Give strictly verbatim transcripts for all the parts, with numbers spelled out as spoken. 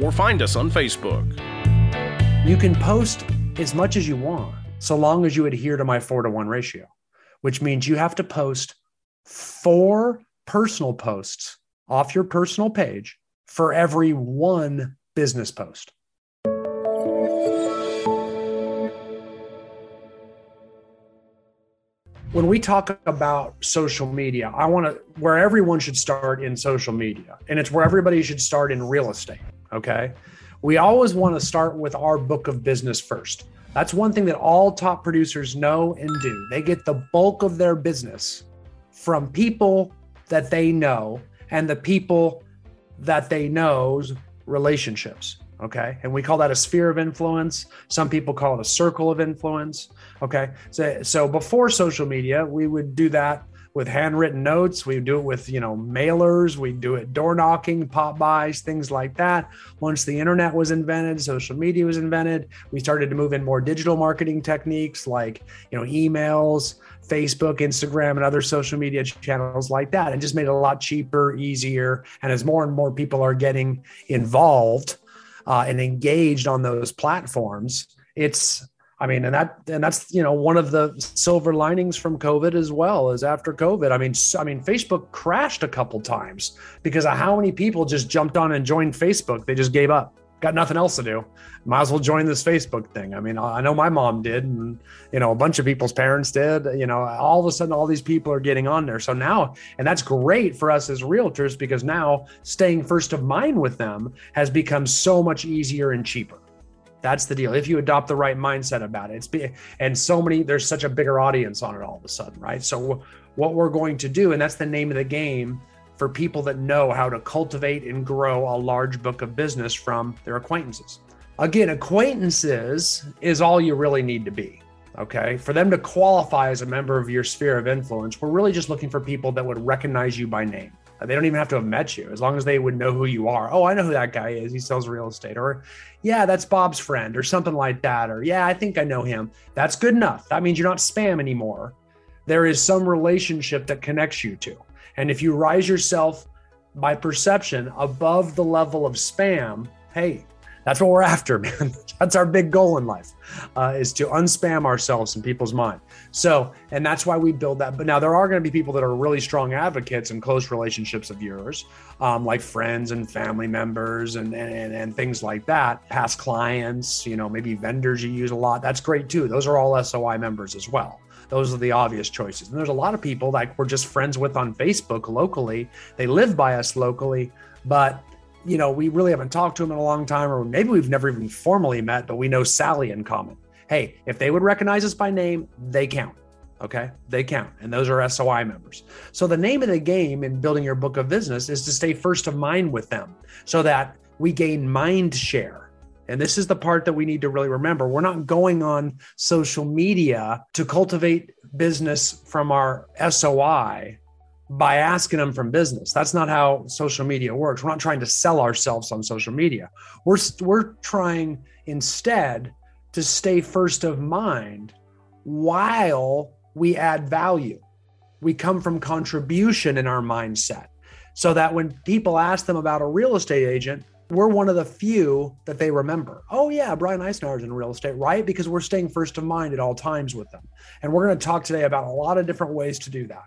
or find us on Facebook. You can post as much as you want, so long as you adhere to my four to one ratio, which means you have to post four personal posts off your personal page for every one business post. When we talk about social media, I want to, where everyone should start in social media, and it's where everybody should start in real estate, okay? We always want to start with our book of business first. That's one thing that all top producers know and do. They get the bulk of their business from people that they know and the people that they know's relationships, okay? And we call that a sphere of influence. Some people call it a circle of influence. Okay, so so before social media, we would do that with handwritten notes. We would do it with, you know, mailers. We do it door knocking, pop buys, things like that. Once the internet was invented, social media was invented, we started to move in more digital marketing techniques like, you know, emails, Facebook, Instagram, and other social media channels like that. And just made it a lot cheaper, easier. And as more and more people are getting involved uh, and engaged on those platforms, it's I mean, and that, and that's, you know, one of the silver linings from COVID as well as after COVID. I mean, I mean, Facebook crashed a couple times because of how many people just jumped on and joined Facebook. They just gave up, got nothing else to do. Might as well join this Facebook thing. I mean, I know my mom did, and, you know, a bunch of people's parents did, you know, all of a sudden all these people are getting on there. So now, and that's great for us as realtors, because now staying first of mind with them has become so much easier and cheaper. That's the deal. If you adopt the right mindset about it, it's be, and so many, there's such a bigger audience on it all of a sudden, right? So what we're going to do, and that's the name of the game for people that know how to cultivate and grow a large book of business from their acquaintances. Again, acquaintances is all you really need to be, okay? For them to qualify as a member of your sphere of influence, we're really just looking for people that would recognize you by name. They don't even have to have met you, as long as they would know who you are. Oh, I know who that guy is. He sells real estate. Or, yeah, that's Bob's friend, or something like that. Or, yeah, I think I know him. That's good enough. That means you're not spam anymore. There is some relationship that connects you to. And if you rise yourself by perception above the level of spam, hey, that's what we're after, man. That's our big goal in life, uh, is to unspam ourselves in people's mind. So, and that's why we build that. But now there are going to be people that are really strong advocates and close relationships of yours, um, like friends and family members and, and and things like that, past clients, you know, maybe vendors you use a lot. That's great too. Those are all S O I members as well. Those are the obvious choices. And there's a lot of people like we're just friends with on Facebook locally. They live by us locally, but you know, we really haven't talked to them in a long time, or maybe we've never even formally met, but we know Sally in common. Hey, if they would recognize us by name, they count, okay? They count, and those are S O I members. So the name of the game in building your book of business is to stay first of mind with them so that we gain mind share. And this is the part that we need to really remember. We're not going on social media to cultivate business from our S O I by asking them from business. That's not how social media works. We're not trying to sell ourselves on social media. We're we're trying instead to stay first of mind while we add value. We come from contribution in our mindset, so that when people ask them about a real estate agent, we're one of the few that they remember. Oh yeah, Brian Icenhower's in real estate, right? Because we're staying first of mind at all times with them. And we're gonna talk today about a lot of different ways to do that.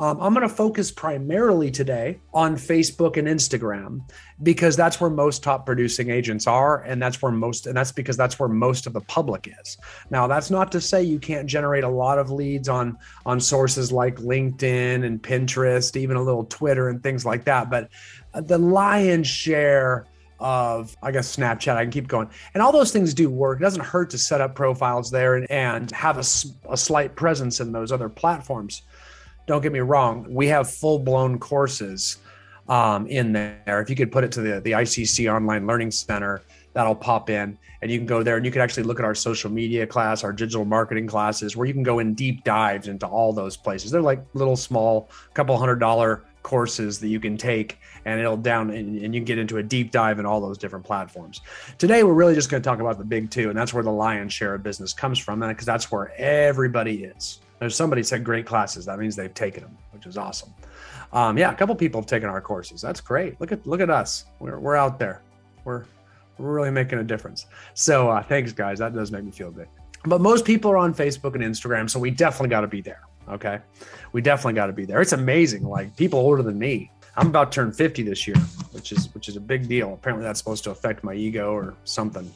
Um, I'm going to focus primarily today on Facebook and Instagram, because that's where most top producing agents are. And that's where most, and that's because that's where most of the public is. Now, that's not to say you can't generate a lot of leads on, on sources like LinkedIn and Pinterest, even a little Twitter and things like that. But the lion's share of, I guess, Snapchat, I can keep going. And all those things do work. It doesn't hurt to set up profiles there and, and have a, a slight presence in those other platforms. Don't get me wrong. We have full blown courses um, in there. If you could put it to the, the I C C Online Learning Center, that'll pop in and you can go there and you can actually look at our social media class, our digital marketing classes, where you can go in deep dives into all those places. They're like little small, couple hundred dollar courses that you can take, and it'll down and, and you can get into a deep dive in all those different platforms. Today, we're really just going to talk about the big two, and that's where the lion's share of business comes from, because that's where everybody is. There's somebody said great classes. That means they've taken them, which is awesome. Um, yeah, a couple people have taken our courses. That's great. Look at look at us. We're we're out there. We're we're really making a difference. So uh, thanks, guys. That does make me feel good. But most people are on Facebook and Instagram, so we definitely got to be there. Okay, we definitely got to be there. It's amazing. Like, people older than me. I'm about to turn fifty this year, which is which is a big deal. Apparently, that's supposed to affect my ego or something.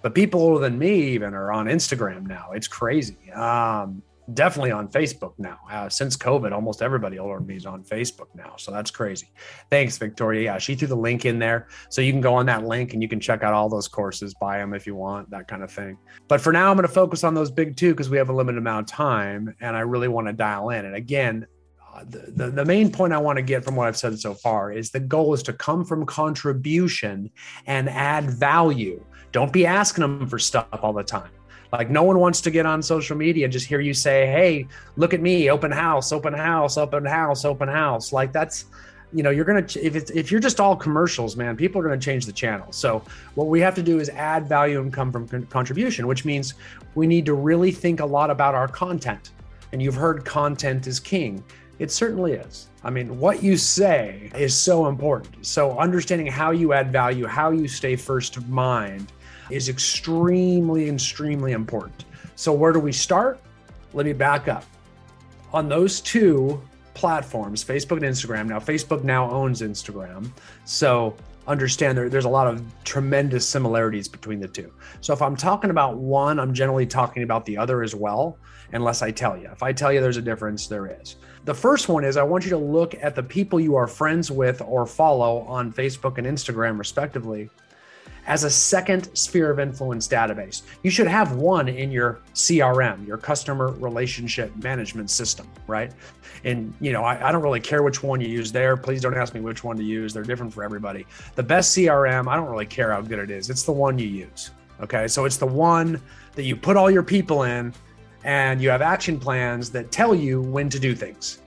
But people older than me even are on Instagram now. It's crazy. Um, Definitely on Facebook now. Uh, since COVID, almost everybody older than me is on Facebook now. So that's crazy. Thanks, Victoria. Yeah, she threw the link in there. So you can go on that link and you can check out all those courses, buy them if you want, that kind of thing. But for now, I'm going to focus on those big two because we have a limited amount of time and I really want to dial in. And again, uh, the, the, the main point I want to get from what I've said so far is the goal is to come from contribution and add value. Don't be asking them for stuff all the time. Like, no one wants to get on social media and just hear you say, hey, look at me, open house, open house, open house, open house. Like, that's, you know, you're going to, if it's, if you're just all commercials, man, people are going to change the channel. So what we have to do is add value and come from contribution, which means we need to really think a lot about our content. And you've heard content is king. It certainly is. I mean, what you say is so important. So understanding how you add value, how you stay first of mind, is extremely, extremely important. So where do we start? Let me back up. On those two platforms, Facebook and Instagram, now Facebook now owns Instagram. So understand there, there's a lot of tremendous similarities between the two. So if I'm talking about one, I'm generally talking about the other as well, unless I tell you. If I tell you there's a difference, there is. The first one is I want you to look at the people you are friends with or follow on Facebook and Instagram respectively as a second sphere of influence database. You should have one in your C R M, your customer relationship management system, right? And you know, I, I don't really care which one you use there. Please don't ask me which one to use. They're different for everybody. The best C R M, I don't really care how good it is. It's the one you use, okay? So it's the one that you put all your people in and you have action plans that tell you when to do things.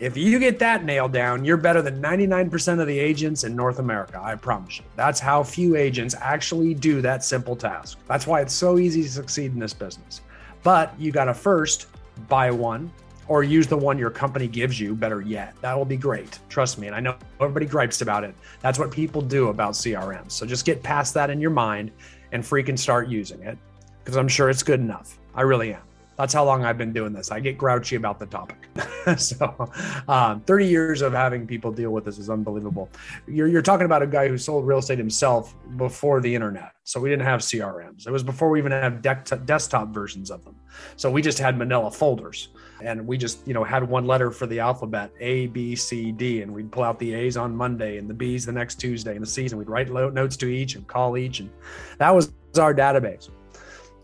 If you get that nailed down, you're better than ninety-nine percent of the agents in North America, I promise you. That's how few agents actually do that simple task. That's why it's so easy to succeed in this business. But you gotta first buy one or use the one your company gives you, better yet. That will be great, trust me. And I know everybody gripes about it. That's what people do about C R Ms. So just get past that in your mind and freaking start using it, because I'm sure it's good enough. I really am. That's how long I've been doing this. I get grouchy about the topic. so um, thirty years of having people deal with this is unbelievable. You're, you're talking about a guy who sold real estate himself before the internet. So we didn't have C R Ms. It was before we even had de- desktop versions of them. So we just had manila folders, and we just, you know, had one letter for the alphabet, A, B, C, D, and we'd pull out the A's on Monday and the B's the next Tuesday and the C's, and we'd write notes to each and call each. And that was our database.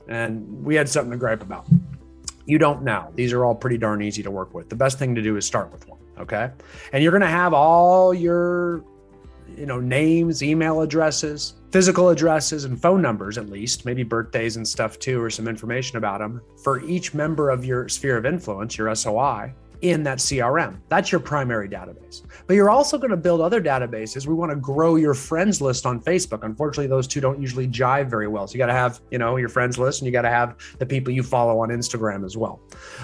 And we had something to gripe about. You don't now. These are all pretty darn easy to work with. The best thing to do is start with one, okay? And you're gonna have all your, you know, names, email addresses, physical addresses, and phone numbers at least, maybe birthdays and stuff too, or some information about them for each member of your sphere of influence, your S O I, in that C R M. That's your primary database. But you're also gonna build other databases. We wanna grow your friends list on Facebook. Unfortunately, those two don't usually jive very well. So you gotta have, you know, your friends list, and you gotta have the people you follow on Instagram as well.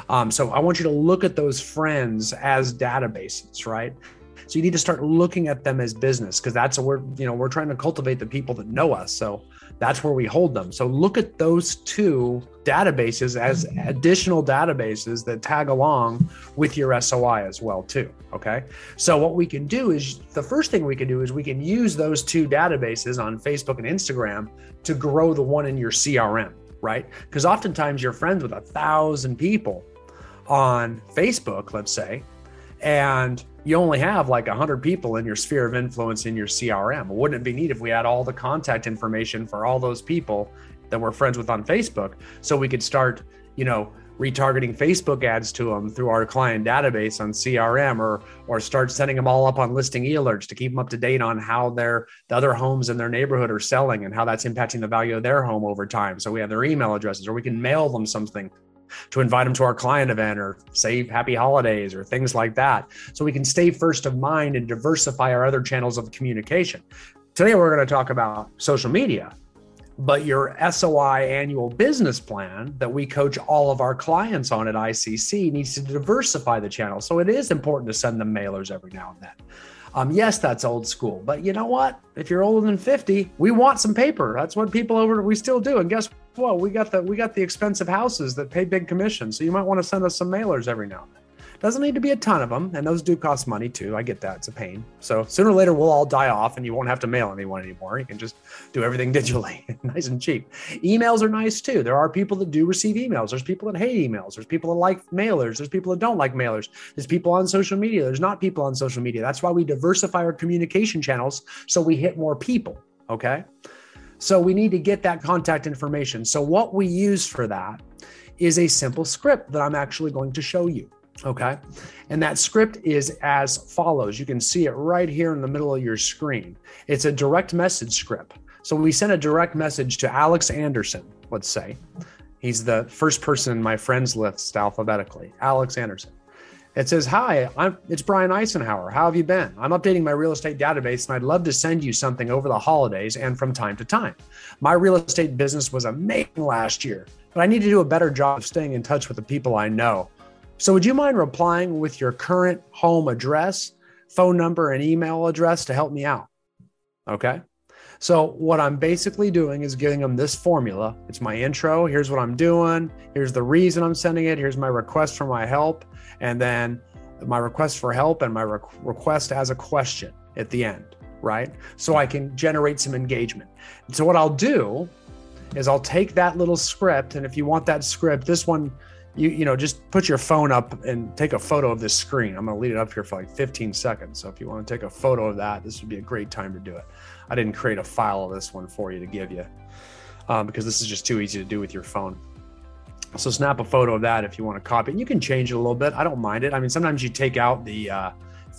Um, so I want you to look at those friends as databases, right? So you need to start looking at them as business, because that's where, you know, we're trying to cultivate the people that know us. So that's where we hold them. So look at those two databases as additional databases that tag along with your S O I as well too, okay? So what we can do is, the first thing we can do is we can use those two databases on Facebook and Instagram to grow the one in your C R M, right? Because oftentimes you're friends with a thousand people on Facebook, let's say, and you only have like one hundred people in your sphere of influence in your C R M. Wouldn't it be neat if we had all the contact information for all those people that we're friends with on Facebook, so we could start, you know, retargeting Facebook ads to them through our client database on C R M, or or start setting them all up on listing e-alerts to keep them up to date on how their the other homes in their neighborhood are selling and how that's impacting the value of their home over time. So we have their email addresses, or we can mail them something to invite them to our client event, or say happy holidays or things like that. So we can stay first of mind and diversify our other channels of communication. Today, we're going to talk about social media, but your S O I annual business plan that we coach all of our clients on at I C C needs to diversify the channel. So it is important to send them mailers every now and then. Um, yes, that's old school, but you know what? If you're older than fifty, we want some paper. That's what people over, we still do. And guess what? We got the, we got the expensive houses that pay big commissions. So you might want to send us some mailers every now and then. Doesn't need to be a ton of them. And those do cost money too. I get that. It's a pain. So sooner or later, we'll all die off and you won't have to mail anyone anymore. You can just do everything digitally, nice and cheap. Emails are nice too. There are people that do receive emails. There's people that hate emails. There's people that like mailers. There's people that don't like mailers. There's people on social media. There's not people on social media. That's why we diversify our communication channels so we hit more people. Okay. So we need to get that contact information. So what we use for that is a simple script that I'm actually going to show you. Okay. And that script is as follows. You can see it right here in the middle of your screen. It's a direct message script. So we send a direct message to Alex Anderson, let's say. He's the first person in my friends list alphabetically, Alex Anderson. It says, hi, I'm, it's Brian Icenhower. How have you been? I'm updating my real estate database and I'd love to send you something over the holidays and from time to time. My real estate business was amazing last year, but I need to do a better job of staying in touch with the people I know. So would you mind replying with your current home address, phone number, and email address to help me out? Okay. So what I'm basically doing is giving them this formula. It's my intro. Here's what I'm doing. Here's the reason I'm sending it. Here's my request for my help. And then my request for help and my re- request as a question at the end, right? So I can generate some engagement. So what I'll do is I'll take that little script. And if you want that script, this one, You, you know, just put your phone up and take a photo of this screen. I'm going to leave it up here for like fifteen seconds. So if you want to take a photo of that, this would be a great time to do it. I didn't create a file of this one for you to give you um, because this is just too easy to do with your phone. So snap a photo of that if you want to copy it. You can change it a little bit. I don't mind it. I mean, sometimes you take out the uh,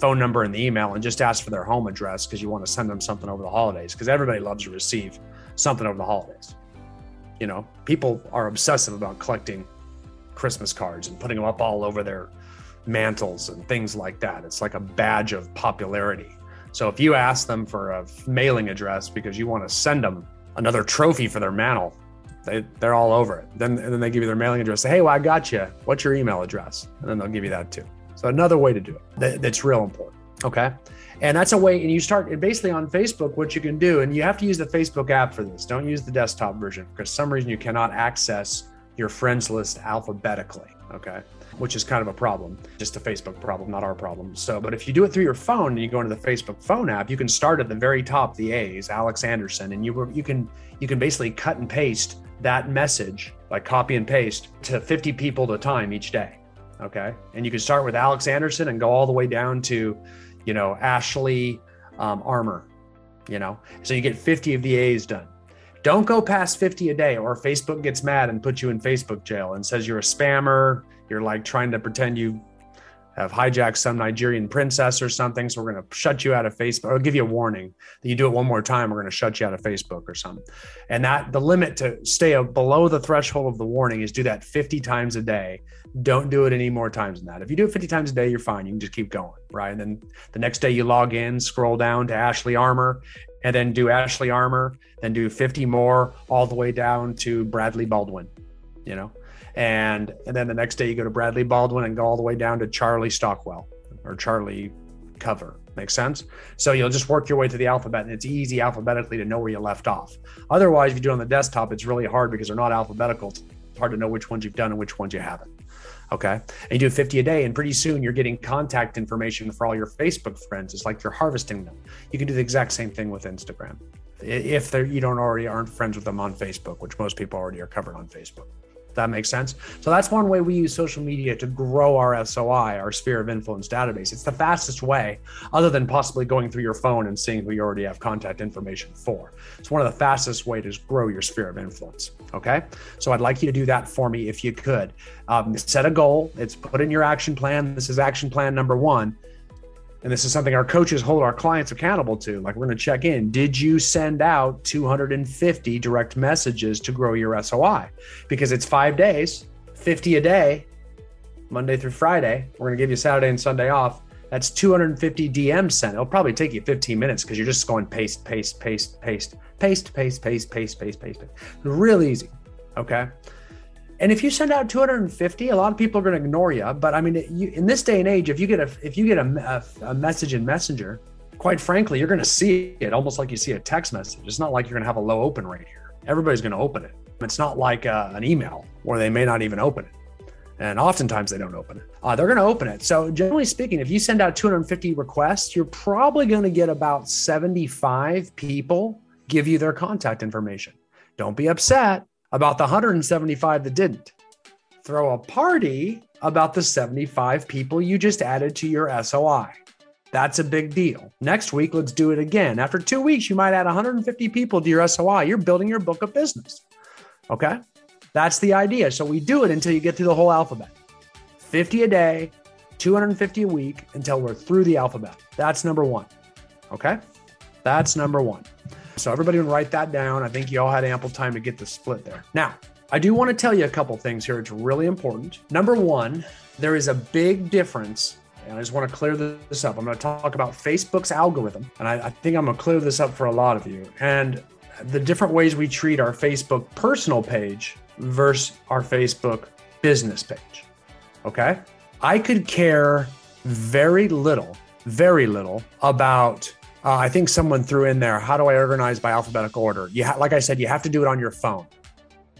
phone number and the email and just ask for their home address because you want to send them something over the holidays, because everybody loves to receive something over the holidays. You know, people are obsessive about collecting Christmas cards and putting them up all over their mantles and things like that. It's like a badge of popularity. So if you ask them for a mailing address because you want to send them another trophy for their mantle, they, they're all over it. Then, and then they give you their mailing address. Say, hey, well, I got you. What's your email address? And then they'll give you that too. So another way to do it that, that's real important. Okay. And that's a way, and you start and basically on Facebook, what you can do, and you have to use the Facebook app for this. Don't use the desktop version because for some reason you cannot access your friends list alphabetically, okay? Which is kind of a problem, just a Facebook problem, not our problem. So, but if you do it through your phone and you go into the Facebook phone app, you can start at the very top, the A's, Alex Anderson, and you you can you can basically cut and paste that message, like copy and paste to fifty people at a time each day, okay? And you can start with Alex Anderson and go all the way down to, you know, Ashley um, Armour, you know? So you get fifty of the A's done. Don't go past fifty a day or Facebook gets mad and puts you in Facebook jail and says you're a spammer. You're like trying to pretend you have hijacked some Nigerian princess or something. So we're going to shut you out of Facebook or give you a warning that you do it one more time. We're going to shut you out of Facebook or something. And that the limit to stay below the threshold of the warning is do that fifty times a day. Don't do it any more times than that. If you do it fifty times a day, you're fine. You can just keep going. Right. And then the next day you log in, scroll down to Ashley Armour, and then do Ashley Armour, then do fifty more all the way down to Bradley Baldwin, you know? And and then the next day you go to Bradley Baldwin and go all the way down to Charlie Stockwell or Charlie Cover. Makes sense? So you'll just work your way to the alphabet and it's easy alphabetically to know where you left off. Otherwise, if you do it on the desktop, it's really hard because they're not alphabetical. It's hard to know which ones you've done and which ones you haven't. Okay. And you do fifty a day and pretty soon you're getting contact information for all your Facebook friends. It's like you're harvesting them. You can do the exact same thing with Instagram. If you don't already aren't friends with them on Facebook, which most people already are covered on Facebook. That makes sense. So that's one way we use social media to grow our S O I, our sphere of influence database. It's the fastest way, other than possibly going through your phone and seeing who you already have contact information for. It's one of the fastest ways to grow your sphere of influence. Okay. So I'd like you to do that for me if you could. Um, set a goal. It's put in your action plan. This is action plan number one. And this is something our coaches hold our clients accountable to. Like, we're going to check in. Did you send out two hundred fifty direct messages to grow your S O I? Because it's five days, fifty a day, Monday through Friday. We're going to give you Saturday and Sunday off. That's two hundred fifty D Ms sent. It'll probably take you fifteen minutes because you're just going paste, paste, paste, paste, paste, paste, paste, paste, paste, paste, paste. Real easy. Okay. And if you send out two hundred fifty, a lot of people are going to ignore you. But I mean, you, in this day and age, if you get a if you get a, a, a message in Messenger, quite frankly, you're going to see it almost like you see a text message. It's not like you're going to have a low open rate here. Everybody's going to open it. It's not like uh, an email where they may not even open it. And oftentimes they don't open it. Uh, they're going to open it. So generally speaking, if you send out two hundred fifty requests, you're probably going to get about seventy-five people give you their contact information. Don't be upset about the one hundred seventy-five that didn't. Throw a party about the seventy-five people you just added to your S O I. That's a big deal. Next week, let's do it again. After two weeks, you might add one hundred fifty people to your S O I. You're building your book of business. Okay? That's the idea. So we do it until you get through the whole alphabet. fifty a day, two hundred fifty a week, until we're through the alphabet. That's number one. Okay? That's number one. So everybody would write that down. I think you all had ample time to get the split there. Now, I do want to tell you a couple things here. It's really important. Number one, there is a big difference. And I just want to clear this up. I'm going to talk about Facebook's algorithm. And I, I think I'm going to clear this up for a lot of you. And the different ways we treat our Facebook personal page versus our Facebook business page. Okay? I could care very little, very little about... Uh, I think someone threw in there, how do I organize by alphabetical order? You ha- like I said, you have to do it on your phone.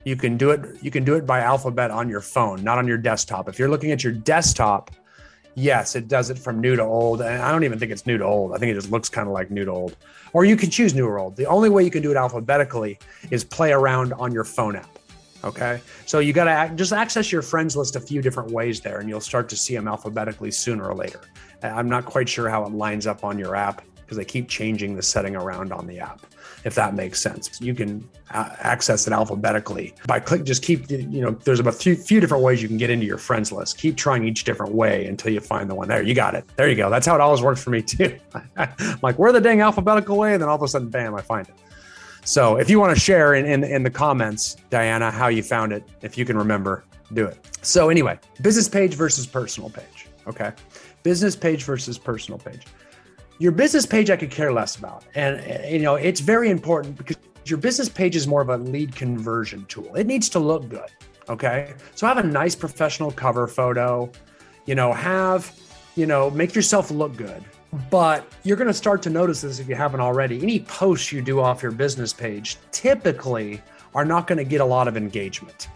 You can do it. You can do it by alphabet on your phone, not on your desktop. If you're looking at your desktop, yes, it does it from new to old. And I don't even think it's new to old. I think it just looks kind of like new to old. Or you can choose new or old. The only way you can do it alphabetically is play around on your phone app. Okay. So you got to just access your friends list a few different ways there, and you'll start to see them alphabetically sooner or later. I'm not quite sure how it lines up on your app, because they keep changing the setting around on the app, if that makes sense. You can uh, access it alphabetically by click, just keep, you know, there's about a few, few different ways you can get into your friends list. Keep trying each different way until you find the one there. You got it. There you go. That's how it always works for me too. I'm like, where the dang alphabetical way? And then all of a sudden, bam, I find it. So if you want to share in, in, in the comments, Diana, how you found it, if you can remember, do it. So anyway, business page versus personal page. Okay. Business page versus personal page. Your business page, I could care less about. And, you know, it's very important because your business page is more of a lead conversion tool. It needs to look good. Okay. So have a nice professional cover photo, you know, have, you know, make yourself look good. But you're going to start to notice this if you haven't already. Any posts you do off your business page typically are not going to get a lot of engagement.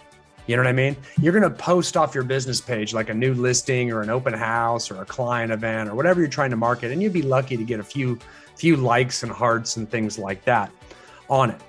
You know what I mean? You're going to post off your business page, like a new listing or an open house or a client event or whatever you're trying to market. And you'd be lucky to get a few, few likes and hearts and things like that on it,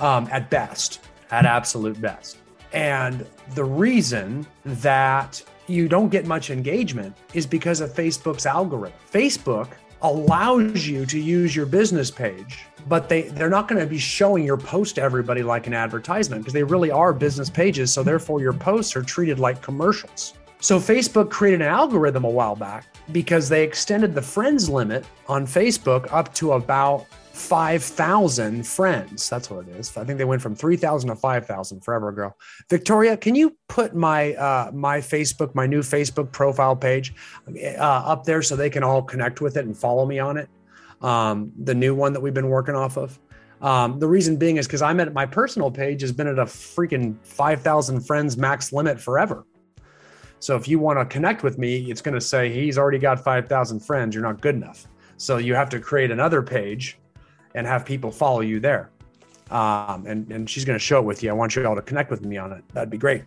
um, at best, at absolute best. And the reason that you don't get much engagement is because of Facebook's algorithm. Facebook allows you to use your business page, but they, they're not going to be showing your post to everybody like an advertisement, because they really are business pages. So therefore your posts are treated like commercials. So Facebook created an algorithm a while back because they extended the friends limit on Facebook up to about five thousand friends. That's what it is. I think they went from three thousand to five thousand forever ago. Victoria, can you put my uh, my Facebook, my new Facebook profile page uh, up there so they can all connect with it and follow me on it? Um, the new one that we've been working off of. Um, the reason being is because I'm at my personal page has been at a freaking five thousand friends max limit forever. So if you want to connect with me, it's going to say he's already got five thousand friends. You're not good enough. So you have to create another page and have people follow you there. Um, and, and she's going to show it with you. I want you all to connect with me on it. That'd be great.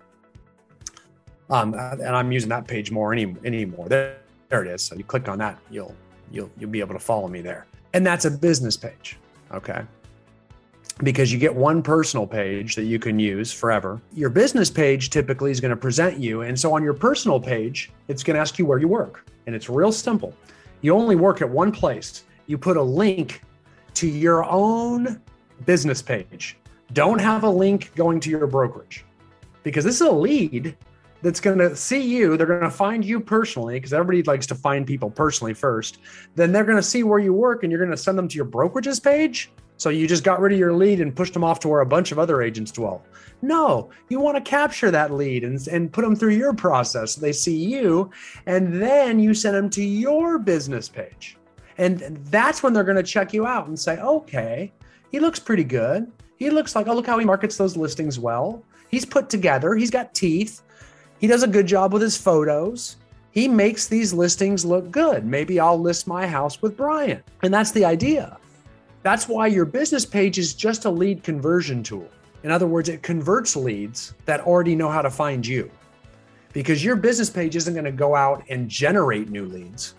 Um, and I'm using that page more any anymore. There, there it is. So you click on that, you'll, you'll, you'll be able to follow me there. And that's a business page. Okay. because you get one personal page that you can use forever. Your business page typically is going to present you. And so on your personal page, it's going to ask you where you work. And it's real simple. You only work at one place. You put a link to your own business page. Don't have a link going to your brokerage, because this is a lead that's going to see you. They're going to find you personally, because everybody likes to find people personally first. Then they're going to see where you work, and you're going to send them to your brokerage's page. So you just got rid of your lead and pushed them off to where a bunch of other agents dwell. No, you want to capture that lead and, and put them through your process. They see you, and then you send them to your business page. And that's when they're going to check you out and say, okay, he looks pretty good. He looks like, oh, look how he markets those listings well. He's put together. He's got teeth. He does a good job with his photos. He makes these listings look good. Maybe I'll list my house with Brian. And that's the idea. That's why your business page is just a lead conversion tool. In other words, it converts leads that already know how to find you, because your business page isn't going to go out and generate new leads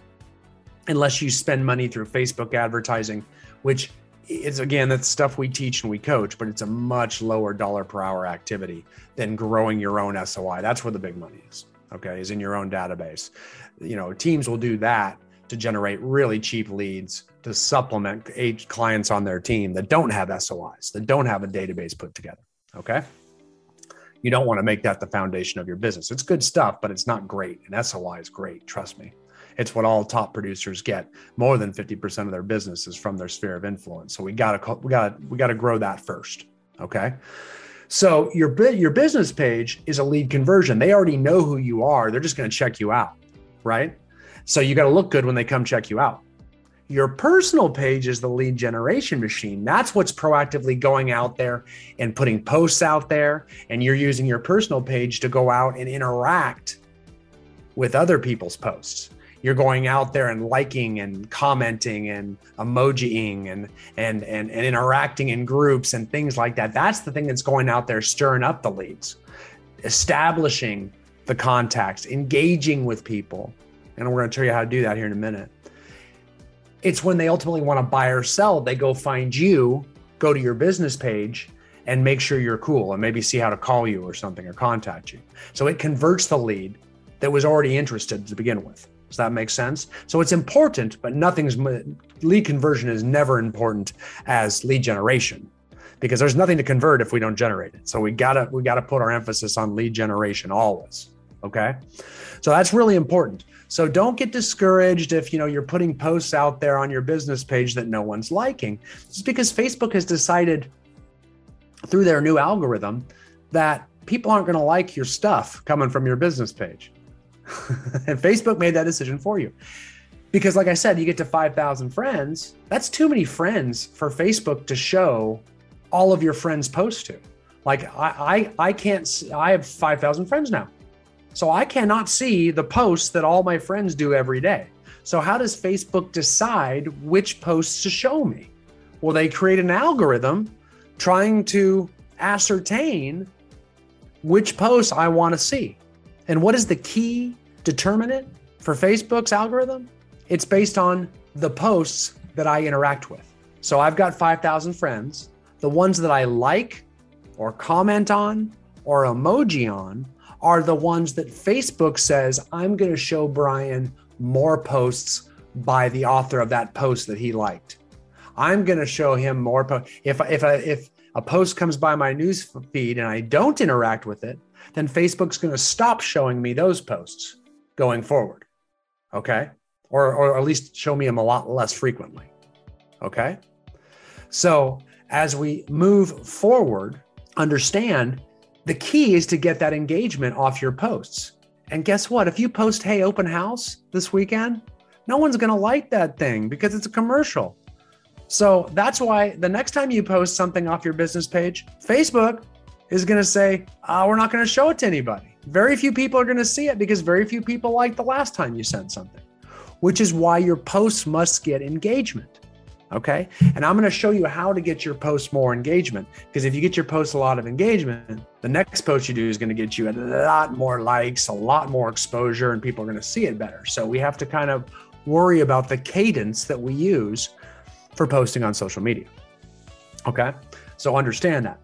unless you spend money through Facebook advertising, which is, again, that's stuff we teach and we coach, but it's a much lower dollar per hour activity than growing your own S O I. That's where the big money is, okay, is in your own database. You know, teams will do that to generate really cheap leads to supplement clients on their team that don't have S O Is, that don't have a database put together, okay? You don't want to make that the foundation of your business. It's good stuff, but it's not great. And S O I is great, trust me. It's what all top producers get. More than fifty percent of their business is from their sphere of influence. So we got to we got to we got to grow that first, okay? So your your business page is a lead conversion. They already know who you are. They're just going to check you out, right? So you got to look good when they come check you out. Your personal page is the lead generation machine. That's what's proactively going out there and putting posts out there, and you're using your personal page to go out and interact with other people's posts. You're going out there and liking and commenting and emojiing and, and, and, and interacting in groups and things like that. That's the thing that's going out there, stirring up the leads, establishing the contacts, engaging with people. And we're going to tell you how to do that here in a minute. It's when they ultimately want to buy or sell, they go find you, go to your business page, and make sure you're cool and maybe see how to call you or something or contact you. So it converts the lead that was already interested to begin with. Does that make sense? So it's important, but nothing's lead conversion is never important as lead generation, because there's nothing to convert if we don't generate it. So we gotta we gotta put our emphasis on lead generation always. Okay, so that's really important. So don't get discouraged if you know you're putting posts out there on your business page that no one's liking. It's because Facebook has decided through their new algorithm that people aren't going to like your stuff coming from your business page. And Facebook made that decision for you, because like I said, you get to five thousand friends. That's too many friends for Facebook to show all of your friends' posts to. Like I, I, I can't, see, I have five thousand friends now. So I cannot see the posts that all my friends do every day. So how does Facebook decide which posts to show me? Well, they create an algorithm trying to ascertain which posts I want to see. And what is the key determinant for Facebook's algorithm? It's based on the posts that I interact with. So I've got five thousand friends. The ones that I like or comment on or emoji on are the ones that Facebook says, I'm going to show Brian more posts by the author of that post that he liked. I'm going to show him more posts. If, if, if a post comes by my news feed and I don't interact with it, then Facebook's going to stop showing me those posts going forward, okay? Or, or at least show me them a lot less frequently, okay? So as we move forward, understand the key is to get that engagement off your posts. And guess what? If you post, hey, open house this weekend, no one's going to like that thing because it's a commercial. So that's why the next time you post something off your business page, Facebook is going to say, uh, we're not going to show it to anybody. Very few people are going to see it because very few people liked the last time you sent something, which is why your posts must get engagement. Okay. And I'm going to show you how to get your posts more engagement, because if you get your posts a lot of engagement, the next post you do is going to get you a lot more likes, a lot more exposure, and people are going to see it better. So we have to kind of worry about the cadence that we use for posting on social media. Okay, so understand that.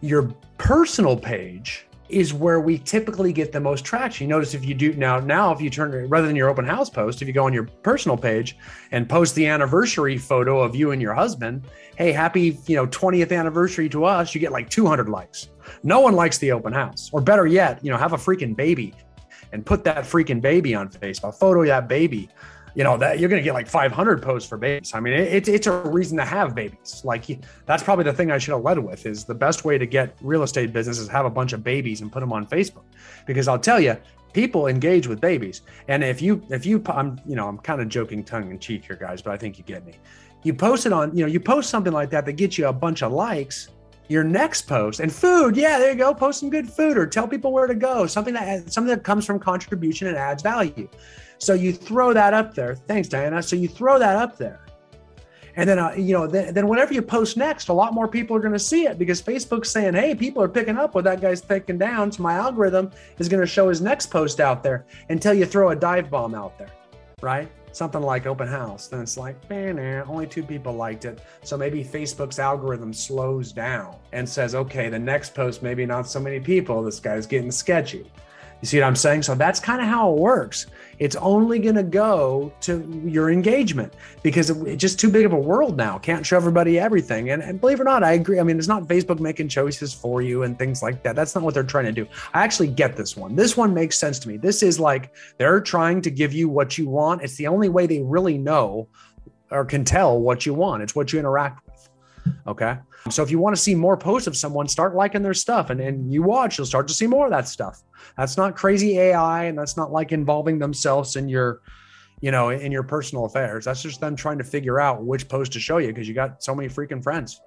Your personal page is where we typically get the most traction. You notice if you do now, now if you turn, rather than your open house post, if you go on your personal page and post the anniversary photo of you and your husband, hey, happy, you know, twentieth anniversary to us, you get like two hundred likes. No one likes the open house, or better yet, you know, have a freaking baby and put that freaking baby on Facebook, photo that baby. You know, that you're going to get like five hundred posts for babies. I mean, it's it's a reason to have babies. Like, that's probably the thing I should have led with, is the best way to get real estate business is have a bunch of babies and put them on Facebook. Because I'll tell you, people engage with babies. And if you, if you, I'm, you know, I'm kind of joking tongue in cheek here, guys, but I think you get me. You post it on, you know, you post something like that that gets you a bunch of likes. Your next post, and food, yeah, there you go. Post some good food, or tell people where to go. Something that something that comes from contribution and adds value. So you throw that up there. Thanks, Diana. So you throw that up there, and then uh, you know, then, then whenever you post next, a lot more people are going to see it, because Facebook's saying, "Hey, people are picking up what that guy's taking down." So my algorithm is going to show his next post out there until you throw a dive bomb out there, right? Something like open house, then it's like, man, nah, only two people liked it. So maybe Facebook's algorithm slows down and says, okay, the next post, maybe not so many people, this guy's getting sketchy. You see what I'm saying? So that's kind of how it works. It's only gonna go to your engagement, because it's just too big of a world now. Can't show everybody everything. And, and believe it or not, I agree. I mean, it's not Facebook making choices for you and things like that. That's not what they're trying to do. I actually get this one. This one makes sense to me. This is like, they're trying to give you what you want. It's the only way they really know or can tell what you want. It's what you interact with, okay? So if you want to see more posts of someone, start liking their stuff, and, and you watch, you'll start to see more of that stuff. That's not crazy A I, and that's not like involving themselves in your, you know, in your personal affairs. That's just them trying to figure out which post to show you, because you got so many freaking friends.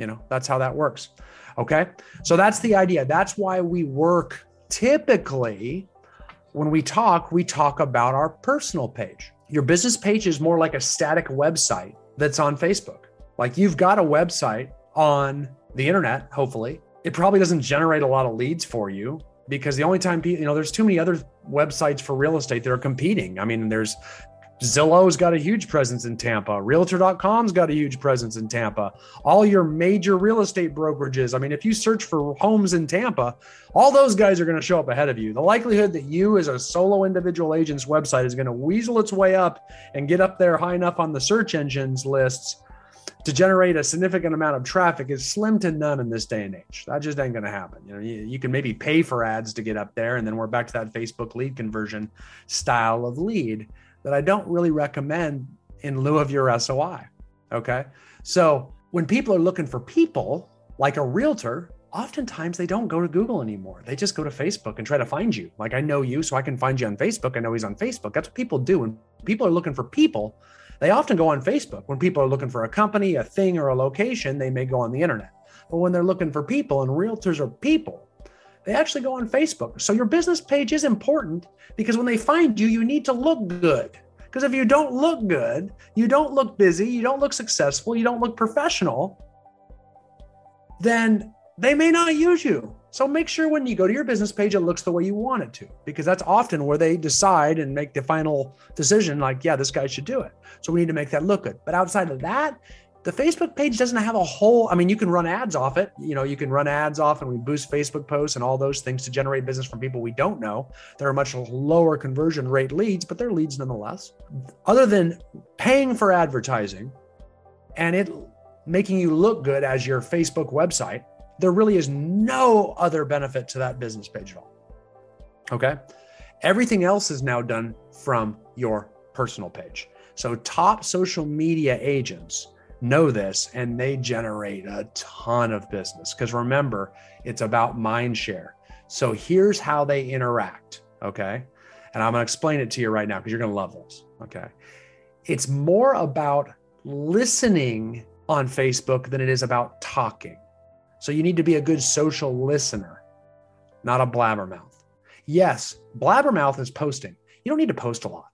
You know, that's how that works. Okay. So that's the idea. That's why we work typically when we talk, we talk about our personal page. Your business page is more like a static website that's on Facebook. Like, you've got a website on the internet, hopefully. It probably doesn't generate a lot of leads for you, because the only time people, you know, there's too many other websites for real estate that are competing. I mean, there's Zillow's got a huge presence in Tampa. Realtor dot com's got a huge presence in Tampa. All your major real estate brokerages. I mean, if you search for homes in Tampa, all those guys are going to show up ahead of you. The likelihood that you as a solo individual agent's website is going to weasel its way up and get up there high enough on the search engines lists to generate a significant amount of traffic is slim to none in this day and age. That just ain't going to happen. You know, you, you can maybe pay for ads to get up there. And then we're back to that Facebook lead conversion style of lead that I don't really recommend in lieu of your S O I. Okay. So when people are looking for people, like a realtor, oftentimes they don't go to Google anymore. They just go to Facebook and try to find you. Like, I know you, so I can find you on Facebook. I know he's on Facebook. That's what people do. When people are looking for people, they often go on Facebook. When people are looking for a company, a thing, or a location, they may go on the internet. But when they're looking for people, and realtors are people, they actually go on Facebook. So your business page is important, because when they find you, you need to look good. Because if you don't look good, you don't look busy, you don't look successful, you don't look professional, then they may not use you. So make sure when you go to your business page, it looks the way you want it to, because that's often where they decide and make the final decision. Like, yeah, this guy should do it. So we need to make that look good. But outside of that, the Facebook page doesn't have a whole, I mean, you can run ads off it. You know, you can run ads off, and we boost Facebook posts and all those things to generate business from people we don't know. There are much lower conversion rate leads, but they're leads nonetheless. Other than paying for advertising and it making you look good as your Facebook website, there really is no other benefit to that business page at all, okay? Everything else is now done from your personal page. So top social media agents know this, and they generate a ton of business, because remember, it's about mind share. So here's how they interact, okay? And I'm gonna explain it to you right now, because you're gonna love this, okay? It's more about listening on Facebook than it is about talking. So you need to be a good social listener, not a blabbermouth. Yes, blabbermouth is posting. You don't need to post a lot.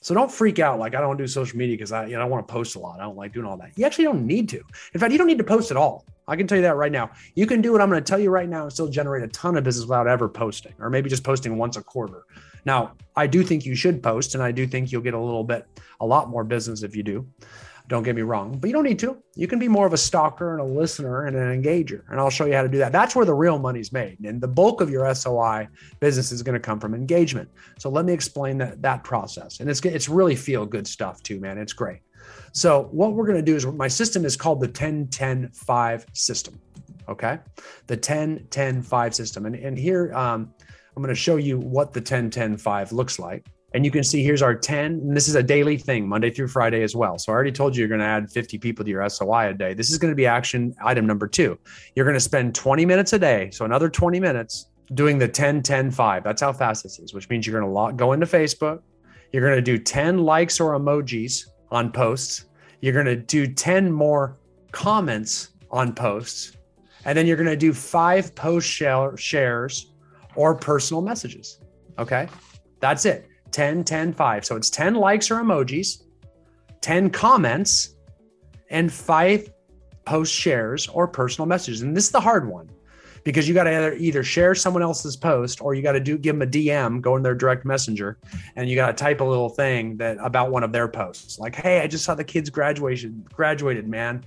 So don't freak out like, I don't do social media because I, you know, I want to post a lot. I don't like doing all that. You actually don't need to. In fact, you don't need to post at all. I can tell you that right now. You can do what I'm going to tell you right now and still generate a ton of business without ever posting, or maybe just posting once a quarter. Now, I do think you should post, and I do think you'll get a little bit, a lot more business if you do. Don't get me wrong, but you don't need to. You can be more of a stalker and a listener and an engager. And I'll show you how to do that. That's where the real money's made. And the bulk of your S O I business is going to come from engagement. So let me explain that, that process. And it's, it's really feel good stuff too, man. It's great. So what we're going to do is my system is called the ten ten five system. Okay. The ten ten five system. And, and here um, I'm going to show you what the ten ten five looks like. And you can see here's our ten, and this is a daily thing, Monday through Friday as well. So I already told you you're going to add fifty people to your S O I a day. This is going to be action item number two. You're going to spend twenty minutes a day, so another twenty minutes doing the ten ten five. That's how fast this is, which means you're going to log, go into Facebook. You're going to do ten likes or emojis on posts. You're going to do ten more comments on posts. And then you're going to do five post share, shares or personal messages. Okay, that's it. ten, ten, five. So it's ten likes or emojis, ten comments, and five post shares or personal messages. And this is the hard one because you got to either, either share someone else's post or you got to do give them a D M, go in their direct messenger, and you got to type a little thing that about one of their posts. Like, hey, I just saw the kids graduation graduated, man.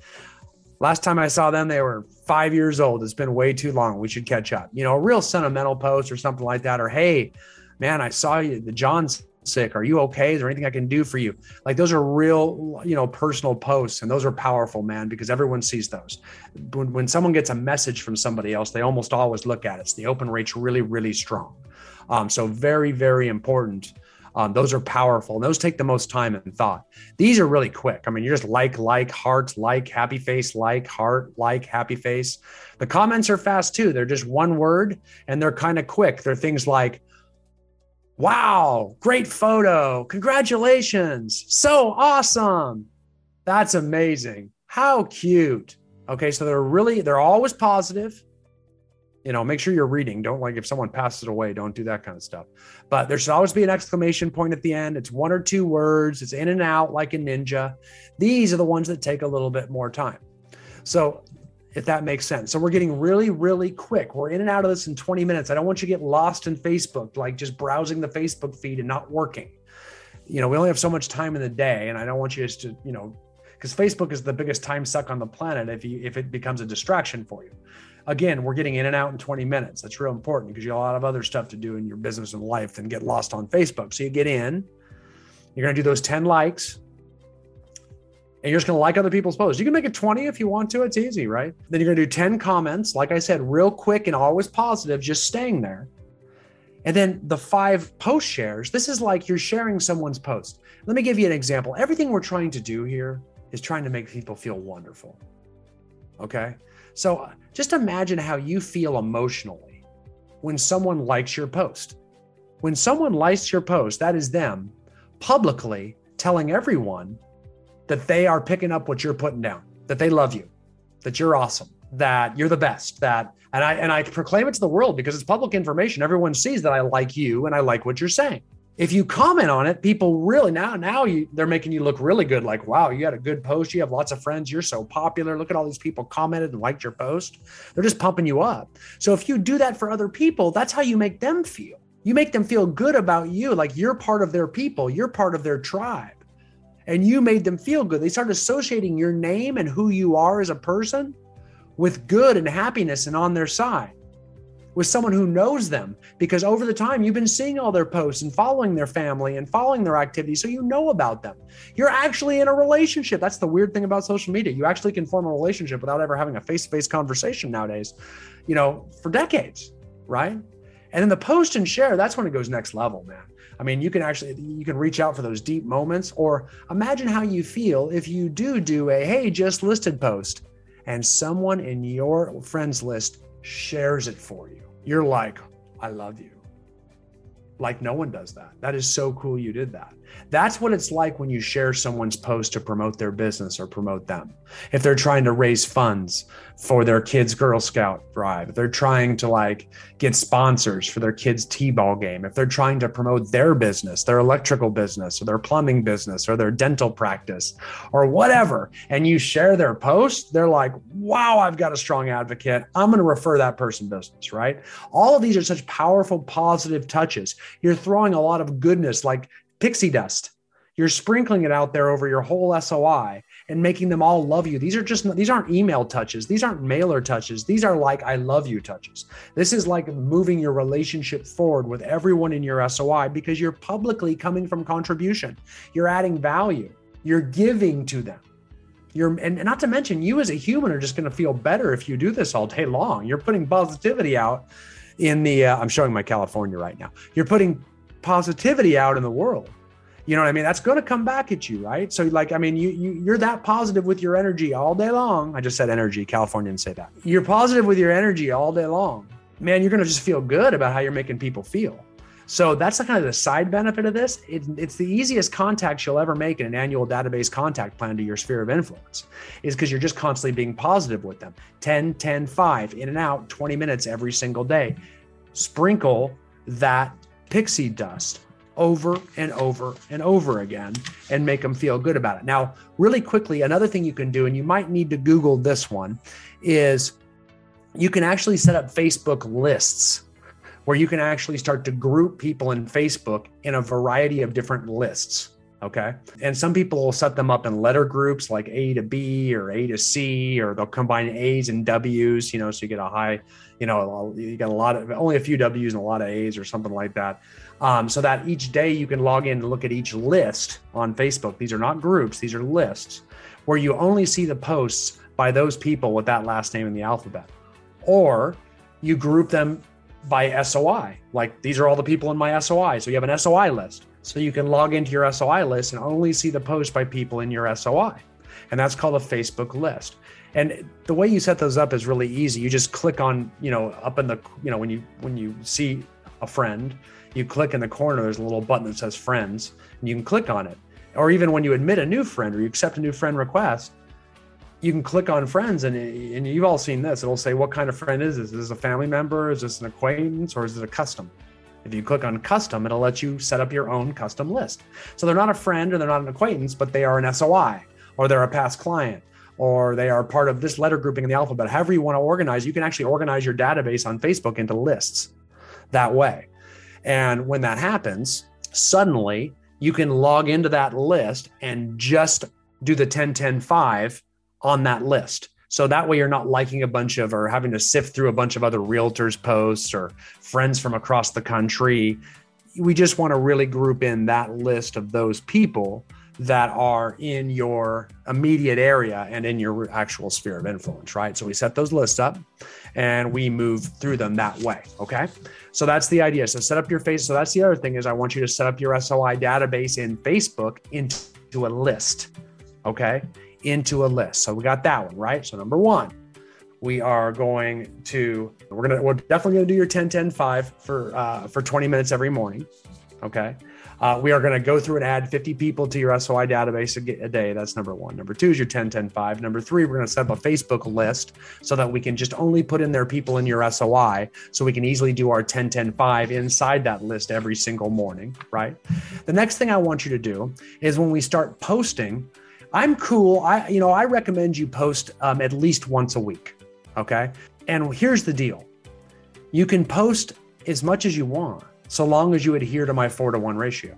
Last time I saw them, they were five years old. It's been way too long. We should catch up. You know, a real sentimental post or something like that. Or, hey, man, I saw you, the John's sick. Are you okay? Is there anything I can do for you? Like those are real, you know, personal posts. And those are powerful, man, because everyone sees those. When, when someone gets a message from somebody else, they almost always look at it. So the open rate's really, really strong. Um, so very, very important. Um, those are powerful. And those take the most time and thought. These are really quick. I mean, you're just like, like, heart, like, happy face, like, heart, like, happy face. The comments are fast too. They're just one word and they're kind of quick. They're things like, wow, great photo. Congratulations. So awesome. That's amazing. How cute. Okay, so they're really, they're always positive. You know, make sure you're reading. Don't like if someone passes away, don't do that kind of stuff. But there should always be an exclamation point at the end. It's one or two words. It's in and out like a ninja. These are the ones that take a little bit more time. So if that makes sense. So we're getting really, really quick. We're in and out of this in twenty minutes. I don't want you to get lost in Facebook, like just browsing the Facebook feed and not working. You know, we only have so much time in the day and I don't want you just to, you know, because Facebook is the biggest time suck on the planet if you if it becomes a distraction for you. Again, we're getting in and out in twenty minutes. That's real important because you have a lot of other stuff to do in your business and life than get lost on Facebook. So you get in, you're going to do those ten likes. And you're just going to like other people's posts. You can make it twenty if you want to. It's easy, right? Then you're going to do ten comments. Like I said, real quick and always positive, just staying there. And then the five post shares. This is like you're sharing someone's post. Let me give you an example. Everything we're trying to do here is trying to make people feel wonderful. Okay? So just imagine how you feel emotionally when someone likes your post. When someone likes your post, that is them publicly telling everyone that they are picking up what you're putting down, that they love you, that you're awesome, that you're the best, that, and I, and I proclaim it to the world because it's public information. Everyone sees that I like you and I like what you're saying. If you comment on it, people really now, now you, they're making you look really good. Like, wow, you had a good post. You have lots of friends. You're so popular. Look at all these people commented and liked your post. They're just pumping you up. So if you do that for other people, that's how you make them feel. You make them feel good about you. Like you're part of their people. You're part of their tribe. And you made them feel good. They start associating your name and who you are as a person with good and happiness and on their side with someone who knows them because over the time you've been seeing all their posts and following their family and following their activities. So you know about them. You're actually in a relationship. That's the weird thing about social media. You actually can form a relationship without ever having a face-to-face conversation nowadays, you know, for decades, right? And then the post and share, that's when it goes next level, man. I mean, you can actually, you can reach out for those deep moments or imagine how you feel if you do do a, hey, just listed post and someone in your friends list shares it for you. You're like, I love you. Like no one does that. That is so cool you did that. That's what it's like when you share someone's post to promote their business or promote them. If they're trying to raise funds for their kids' Girl Scout drive, if they're trying to like get sponsors for their kids' t-ball game, if they're trying to promote their business, their electrical business or their plumbing business or their dental practice or whatever, and you share their post, they're like, wow, I've got a strong advocate. I'm going to refer that person business, right? All of these are such powerful, positive touches. You're throwing a lot of goodness like pixie dust. You're sprinkling it out there over your whole S O I. and making them all love you. These are just, these aren't email touches. These aren't mailer touches. These are like, I love you touches. This is like moving your relationship forward with everyone in your S O I, because you're publicly coming from contribution. You're adding value. You're giving to them. You're, and not to mention, you as a human are just going to feel better if you do this all day long. You're putting positivity out in the, uh, I'm showing my California right now. You're putting positivity out in the world. You know what I mean? That's going to come back at you, right? So like, I mean, you, you, you're that positive with your energy all day long. I just said energy, Californians say that. You're positive with your energy all day long. Man, you're going to just feel good about how you're making people feel. So that's the kind of the side benefit of this. It, it's the easiest contact you'll ever make in an annual database contact plan to your sphere of influence, is because you're just constantly being positive with them. ten, ten, five, in and out, twenty minutes every single day. Sprinkle that pixie dust over and over and over again and make them feel good about it. Now, really quickly, another thing you can do, and you might need to Google this one, is you can actually set up Facebook lists, where you can actually start to group people in Facebook in a variety of different lists, okay? And some people will set them up in letter groups like A to B or A to C, or they'll combine A's and W's, you know, so you get a high, you know, you got a lot of, only a few W's and a lot of A's or something like that. Um, so that each day you can log in and look at each list on Facebook. These are not groups, these are lists, where you only see the posts by those people with that last name in the alphabet. Or you group them by S O I, like these are all the people in my S O I. So you have an S O I list. So you can log into your S O I list and only see the post by people in your S O I. And that's called a Facebook list. And the way you set those up is really easy. You just click on, you know, up in the, you know, when you, when you see a friend, you click in the corner, there's a little button that says friends, and you can click on it. Or even when you admit a new friend or you accept a new friend request, you can click on friends, and, and you've all seen this. It'll say, what kind of friend is this? Is this a family member? Is this an acquaintance? Or is it a custom? If you click on custom, it'll let you set up your own custom list. So they're not a friend or they're not an acquaintance, but they are an S O I, or they're a past client, or they are part of this letter grouping in the alphabet. However you want to organize, you can actually organize your database on Facebook into lists that way. And when that happens, suddenly you can log into that list and just do the ten, ten, five on that list. So that way you're not liking a bunch of, or having to sift through a bunch of other realtors posts or friends from across the country. We just want to really group in that list of those people that are in your immediate area and in your actual sphere of influence, right? So we set those lists up and we move through them that way, okay? So that's the idea. So set up your face. So that's the other thing, is I want you to set up your S O I database in Facebook into a list, okay? Into a list. So we got that one, right? So number one, we are going to, we're going to, we're definitely going to do your ten, ten, five for, uh, for twenty minutes every morning. Okay. Uh, we are going to go through and add fifty people to your S O I database a day. That's number one. Number two is your ten, ten, five. Number three, we're going to set up a Facebook list so that we can just only put in there people in your S O I, so we can easily do our ten, ten, five inside that list every single morning, right? The next thing I want you to do is, when we start posting, I'm cool. I, you know, I recommend you post um, at least once a week. Okay. And here's the deal. You can post as much as you want, so long as you adhere to my four to one ratio,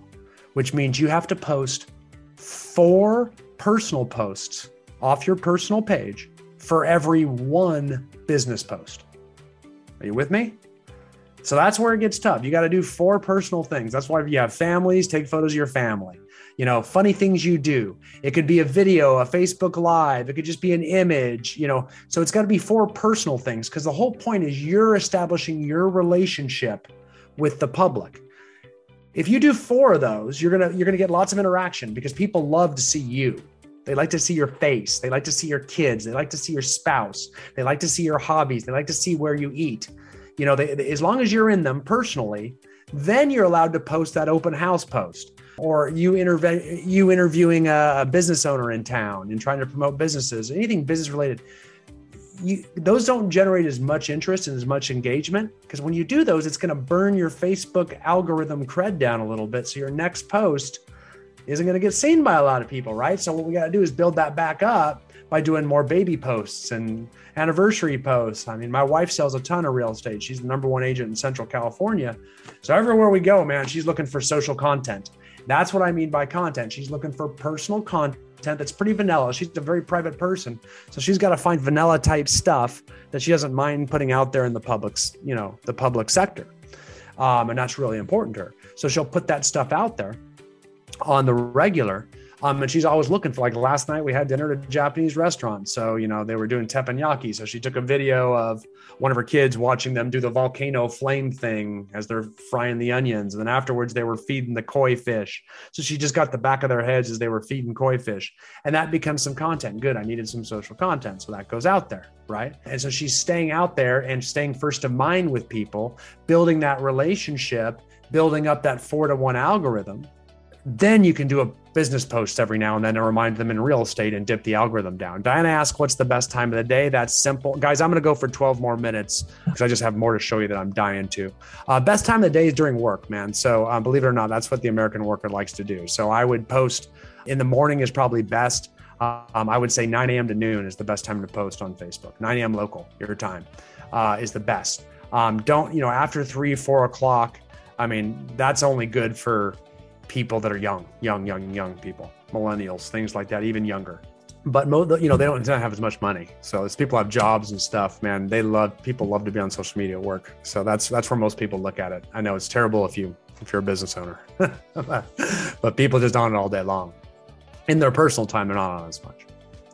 which means you have to post four personal posts off your personal page for every one business post. Are you with me? So that's where it gets tough. You got to do four personal things. That's why if you have families, take photos of your family. You know, funny things you do. It could be a video, a Facebook Live. It could just be an image, you know. So it's got to be four personal things, because the whole point is you're establishing your relationship with the public. If you do four of those, you're going to you're going to get lots of interaction, because people love to see you. They like to see your face. They like to see your kids. They like to see your spouse. They like to see your hobbies. They like to see where you eat. You know, they, they, as long as you're in them personally, then you're allowed to post that open house post, or you interview you interviewing a, a business owner in town and trying to promote businesses, anything business related. You, those don't generate as much interest and as much engagement, because when you do those, it's going to burn your Facebook algorithm cred down a little bit. So your next post isn't going to get seen by a lot of people, right? So what we got to do is build that back up by doing more baby posts and anniversary posts. I mean, my wife sells a ton of real estate. She's the number one agent in Central California. So everywhere we go, man, she's looking for social content. That's what I mean by content. She's looking for personal content content that's pretty vanilla. She's a very private person. So she's got to find vanilla type stuff that she doesn't mind putting out there in the public's, you know, the public sector. Um, and that's really important to her. So she'll put that stuff out there on the regular. Um, and she's always looking for, like last night we had dinner at a Japanese restaurant. So, you know, they were doing teppanyaki. So she took a video of one of her kids watching them do the volcano flame thing as they're frying the onions. And then afterwards they were feeding the koi fish. So she just got the back of their heads as they were feeding koi fish. And that becomes some content. Good. I needed some social content. So that goes out there. Right. And so she's staying out there and staying first of mind with people, building that relationship, building up that four to one algorithm. Then you can do a business post every now and then to remind them in real estate and dip the algorithm down. Diana asked, what's the best time of the day? That's simple. Guys, I'm going to go for twelve more minutes because I just have more to show you that I'm dying to. Uh, best time of the day is during work, man. So uh, believe it or not, that's what the American worker likes to do. So I would post in the morning is probably best. Um, I would say nine a.m. to noon is the best time to post on Facebook. nine a.m. local, your time uh, is the best. Um, don't, you know, after three, four o'clock, I mean, that's only good for people that are young, young, young, young people, millennials, things like that, even younger. But, you know, they don't have as much money. So it's people have jobs and stuff, man. They love, people love to be on social media at work. So that's, that's where most people look at it. I know it's terrible if you, if you're a business owner, but people just on it all day long. In their personal time, they're not on as much.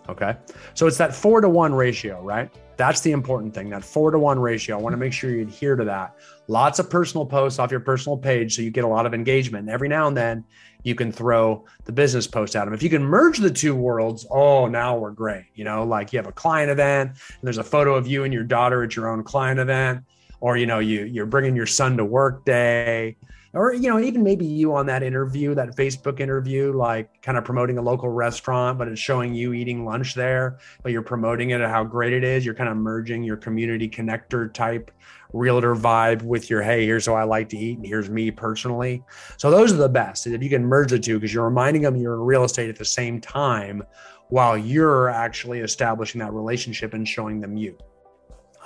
Okay. So it's that four to one ratio, right? That's the important thing, that four to one ratio. I want to make sure you adhere to that. Lots of personal posts off your personal page. So you get a lot of engagement. And every now and then you can throw the business post at them. If you can merge the two worlds, oh, now we're great. You know, like you have a client event and there's a photo of you and your daughter at your own client event, or, you know, you, you're bringing your son to work day. Or, you know, even maybe you on that interview, that Facebook interview, like kind of promoting a local restaurant, but it's showing you eating lunch there, but you're promoting it and how great it is. You're kind of merging your community connector type realtor vibe with your, hey, here's how I like to eat and here's me personally. So those are the best. If you can merge the two, because you're reminding them you're in real estate at the same time while you're actually establishing that relationship and showing them you.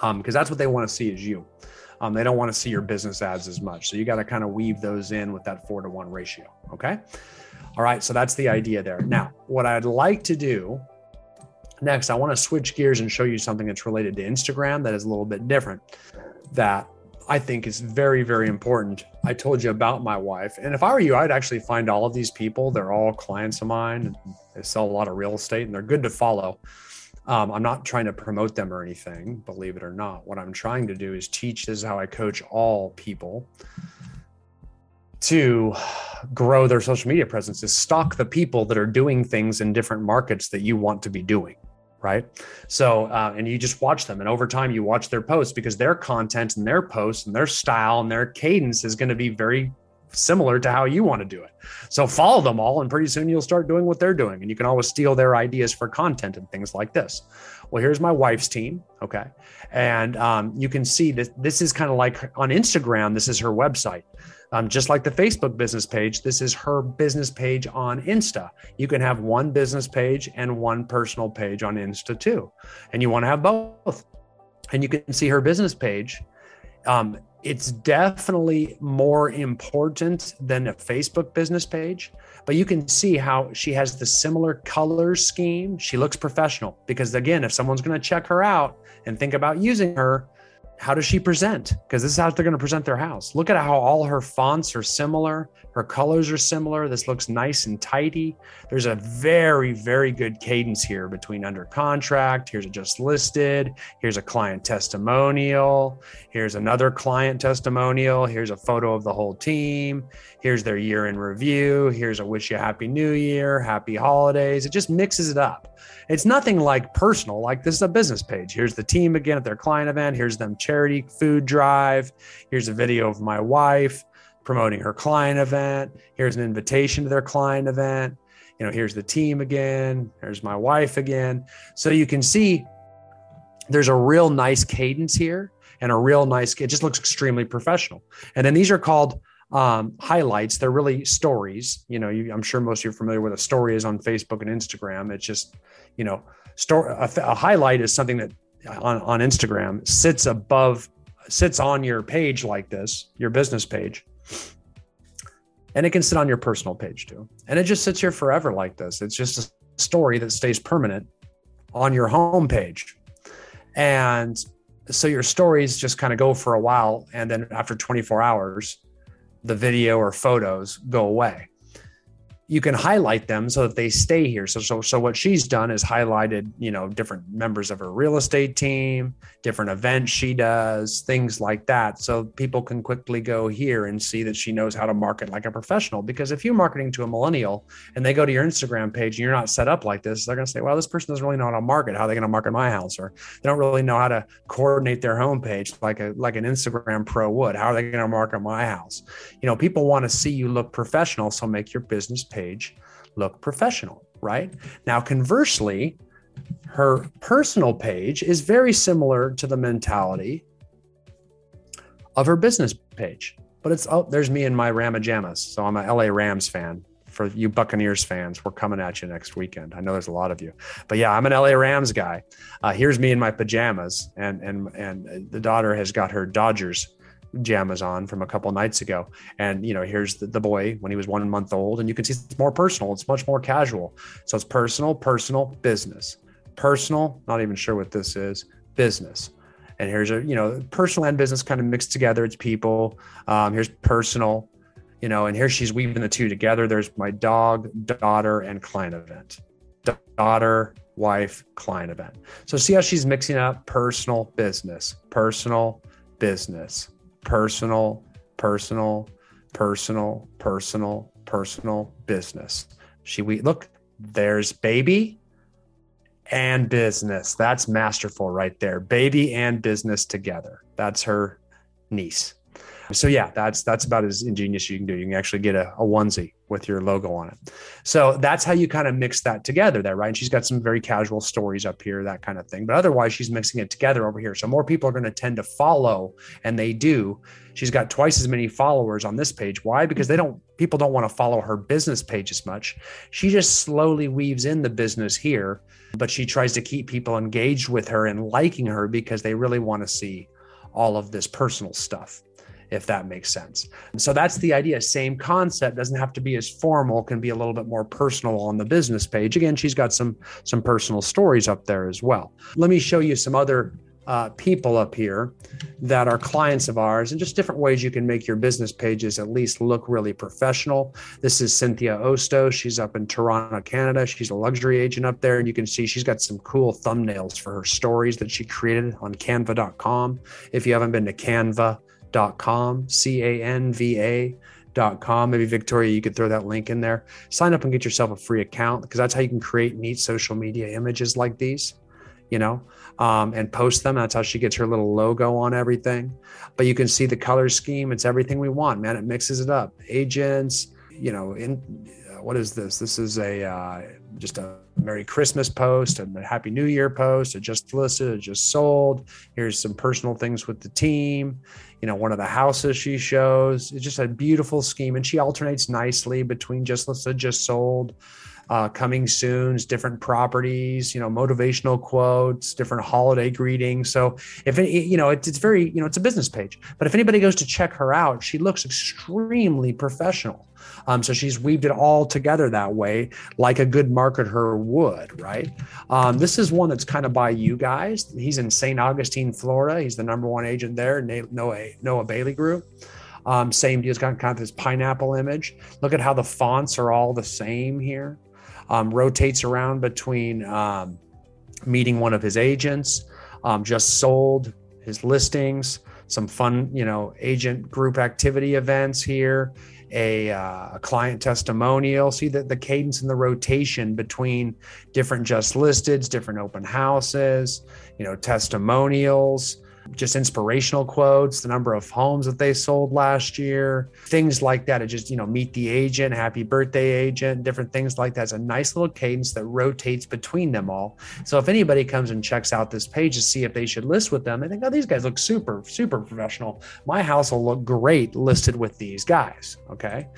Um, because that's what they want to see is you. Um, they don't want to see your business ads as much. So you got to kind of weave those in with that four to one ratio. Okay. All right. So that's the idea there. Now, what I'd like to do next, I want to switch gears and show you something that's related to Instagram that is a little bit different that I think is very, very important. I told you about my wife. And if I were you, I'd actually find all of these people. They're all clients of mine. And they sell a lot of real estate and they're good to follow. Um, I'm not trying to promote them or anything, believe it or not. What I'm trying to do is teach. This is how I coach all people to grow their social media presence, is stalk the people that are doing things in different markets that you want to be doing, right? So, uh, and you just watch them. And over time you watch their posts because their content and their posts and their style and their cadence is going to be very similar to how you want to do it. So follow them all and pretty soon you'll start doing what they're doing and you can always steal their ideas for content and things like this. Well, here's my wife's team. Okay. And um, you can see that this is kind of like on Instagram, this is her website. Um, just like the Facebook business page, this is her business page on Insta. You can have one business page and one personal page on Insta too. And you want to have both. And you can see her business page. Um, It's definitely more important than a Facebook business page, but you can see how she has the similar color scheme. She looks professional because, again, if someone's going to check her out and think about using her, how does she present? Because this is how they're going to present their house. Look at how all her fonts are similar. Her colors are similar. This looks nice and tidy. There's a very, very good cadence here between under contract. Here's a just listed. Here's a client testimonial. Here's another client testimonial. Here's a photo of the whole team. Here's their year in review. Here's a wish you happy new year, happy holidays. It just mixes it up. It's nothing like personal, like this is a business page. Here's the team again at their client event. Here's them charity food drive. Here's a video of my wife promoting her client event. Here's an invitation to their client event. You know, here's the team again. Here's my wife again. So you can see there's a real nice cadence here and a real nice, it just looks extremely professional. And then these are called um, highlights. They're really stories. You know, you, I'm sure most of you are familiar with a story is on Facebook and Instagram. It's just, you know, story, a, a highlight is something that on, on Instagram sits above, sits on your page like this, your business page. And it can sit on your personal page too. And it just sits here forever like this. It's just a story that stays permanent on your homepage. And so your stories just kind of go for a while. And then after twenty-four hours, the video or photos go away. You can highlight them so that they stay here. So, so, so what she's done is highlighted, you know, different members of her real estate team, different events she does, things like that. So people can quickly go here and see that she knows how to market like a professional. Because if you're marketing to a millennial and they go to your Instagram page and you're not set up like this, they're going to say, well, this person doesn't really know how to market. How are they going to market my house? Or they don't really know how to coordinate their homepage like a, like an Instagram pro would. How are they going to market my house? You know, people want to see you look professional. So make your business page look professional, right? Now, conversely, her personal page is very similar to the mentality of her business page, but it's, oh, there's me in my Ramajamas. So I'm a L A Rams fan. For you Buccaneers fans, we're coming at you next weekend. I know there's a lot of you, but yeah, I'm an L A Rams guy. Uh, here's me in my pajamas, and, and, and the daughter has got her Dodgers pajamas on from a couple nights ago, and you know, here's the, the boy when he was one month old, and you can see it's more personal, it's much more casual. So it's personal, personal, business, personal, not even sure what this is, business. And here's a, you know, personal and business kind of mixed together. It's people. Um, here's personal, you know, and here she's weaving the two together. There's my dog, daughter, and client event. Daughter, wife, client event. So see how she's mixing up personal, business, personal, business. Personal, personal, personal, personal, personal, business. She, we look, there's baby and business. That's masterful right there. Baby and business together. That's her niece. So yeah, that's, that's about as ingenious you can do. You can actually get a, a onesie with your logo on it. So that's how you kind of mix that together there, right? And she's got some very casual stories up here, that kind of thing. But otherwise, she's mixing it together over here. So more people are going to tend to follow, and they do. She's got twice as many followers on this page. Why? Because they don't, people don't want to follow her business page as much. She just slowly weaves in the business here, but she tries to keep people engaged with her and liking her because they really want to see all of this personal stuff, if that makes sense. And so that's the idea. Same concept, doesn't have to be as formal, can be a little bit more personal on the business page. Again, she's got some, some personal stories up there as well. Let me show you some other uh, people up here that are clients of ours, and just different ways you can make your business pages at least look really professional. This is Cynthia Osto. She's up in Toronto, Canada. She's a luxury agent up there, and you can see she's got some cool thumbnails for her stories that she created on canva dot com. If you haven't been to Canva, Dot com, C A N V A dot com. Maybe Victoria, you could throw that link in there. Sign up and get yourself a free account, because that's how you can create neat social media images like these, you know, um, and post them. That's how she gets her little logo on everything. But you can see the color scheme. It's everything we want, man. It mixes it up. Agents, you know, in what is this? This is a uh, just a Merry Christmas post and a Happy New Year post. It just listed, it just sold. Here's some personal things with the team. You know, one of the houses she shows. It's just a beautiful scheme. And she alternates nicely between just listed, just sold, uh, coming soons, different properties, you know, motivational quotes, different holiday greetings. So if it, you know, it's, it's very, you know, it's a business page, but if anybody goes to check her out, she looks extremely professional. Um, so she's weaved it all together that way, like a good marketer would, right? Um, this is one that's kind of by you guys. He's in Saint Augustine, Florida. He's the number one agent there, Noah, Noah Bailey Group. Um, same deal, he's got kind of this pineapple image. Look at how the fonts are all the same here. Um, rotates around between um, meeting one of his agents, um, just sold, his listings, some fun, you know, agent group activity events here, a, uh, a client testimonial. See that the cadence and the rotation between different just listeds, different open houses, you know, testimonials, just inspirational quotes, the number of homes that they sold last year, things like that. It just, you know, meet the agent, happy birthday agent, different things like that. It's a nice little cadence that rotates between them all. So if anybody comes and checks out this page to see if they should list with them, I think, oh, these guys look super, super professional. My house will look great listed with these guys. Okay.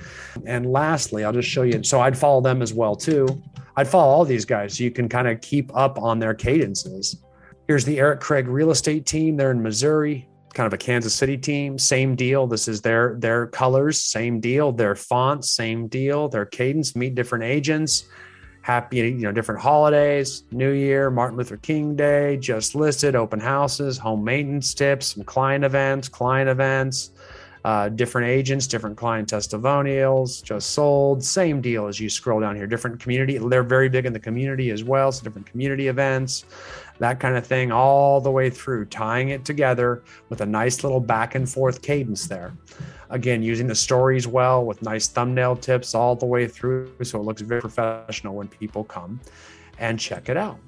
And lastly, I'll just show you. So I'd follow them as well too. I'd follow all these guys so you can kind of keep up on their cadences. Here's the Eric Craig real estate team. They're in Missouri, kind of a Kansas City team. Same deal. This is their, their colors, same deal. Their fonts, same deal. Their cadence, meet different agents, happy, you know, different holidays, New Year, Martin Luther King Day, Just Listed, open houses, home maintenance tips, some client events, client events, uh, different agents, different client testimonials, just sold, same deal as you scroll down here, different community. They're very big in the community as well. So different community events, that kind of thing, all the way through, tying it together with a nice little back and forth cadence there. Again, using the stories well with nice thumbnail tips all the way through, so it looks very professional when people come and check it out.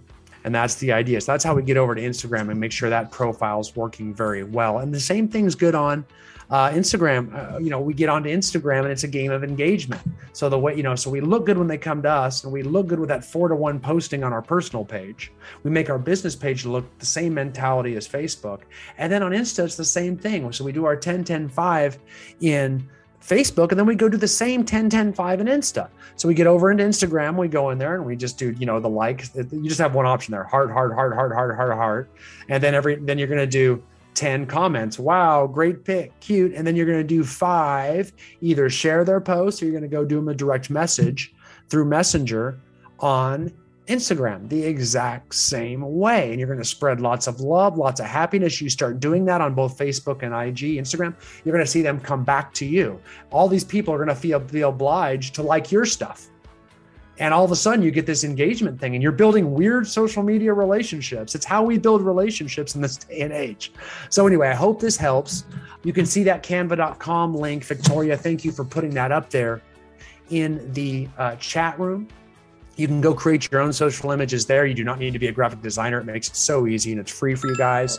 And that's the idea. So that's how we get over to Instagram and make sure that profile is working very well. And the same thing's good on uh, Instagram. Uh, you know, we get onto Instagram and it's a game of engagement. So the way, you know, so we look good when they come to us, and we look good with that four to one posting on our personal page. We make our business page look the same mentality as Facebook. And then on Insta, it's the same thing. So we do our ten, ten, five in Facebook, and then we go do the same ten, ten, five in Insta. So we get over into Instagram, we go in there and we just do, you know, the likes. You just have one option there, heart, heart, heart, heart, heart, heart, heart. And then every, then you're going to do ten comments. Wow, great pic, cute. And then you're going to do five, either share their post, or you're going to go do them a direct message through Messenger on Instagram, the exact same way. And you're going to spread lots of love, lots of happiness. You start doing that on both Facebook and I G, Instagram, you're going to see them come back to you. All these people are going to feel, feel obliged to like your stuff. And all of a sudden you get this engagement thing, and you're building weird social media relationships. It's how we build relationships in this day and age. So anyway, I hope this helps. You can see that canva dot com link. Victoria, thank you for putting that up there in the uh, chat room. You can go create your own social images there. You do not need to be a graphic designer. It makes it so easy, and it's free for you guys.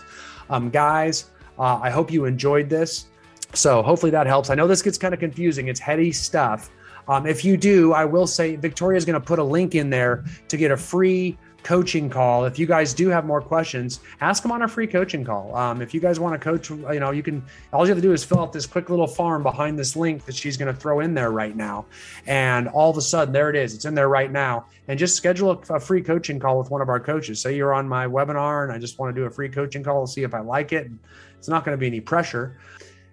Um, guys, uh, I hope you enjoyed this. So hopefully that helps. I know this gets kind of confusing. It's heady stuff. Um, if you do, I will say Victoria is going to put a link in there to get a free coaching call. If you guys do have more questions, ask them on a free coaching call. Um, if you guys want to coach, you know, you can, all you have to do is fill out this quick little form behind this link that she's going to throw in there right now. And all of a sudden, there it is. It's in there right now. And just schedule a, a free coaching call with one of our coaches. Say you're on my webinar and I just want to do a free coaching call to see if I like it. It's not going to be any pressure.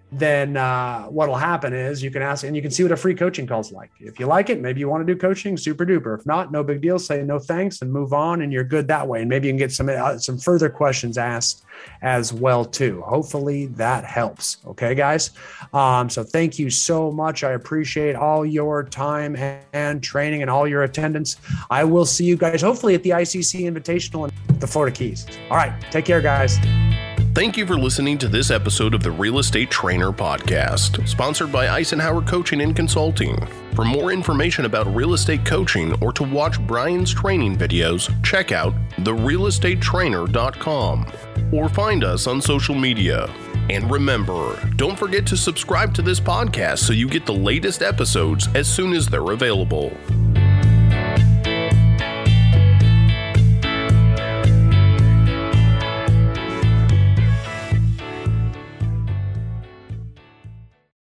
Then uh, what'll happen is you can ask, and you can see what a free coaching call's like. If you like it, maybe you want to do coaching, super duper. If not, no big deal. Say no thanks and move on, and you're good that way. And maybe you can get some uh, some further questions asked as well too. Hopefully that helps. Okay, guys. Um, so thank you so much. I appreciate all your time and, and training and all your attendance. I will see you guys hopefully at the I C C Invitational in the Florida Keys. All right, take care, guys. Thank you for listening to this episode of the Real Estate Trainer Podcast, sponsored by Icenhower Coaching and Consulting. For more information about real estate coaching or to watch Brian's training videos, check out the real estate trainer dot com or find us on social media. And remember, don't forget to subscribe to this podcast so you get the latest episodes as soon as they're available.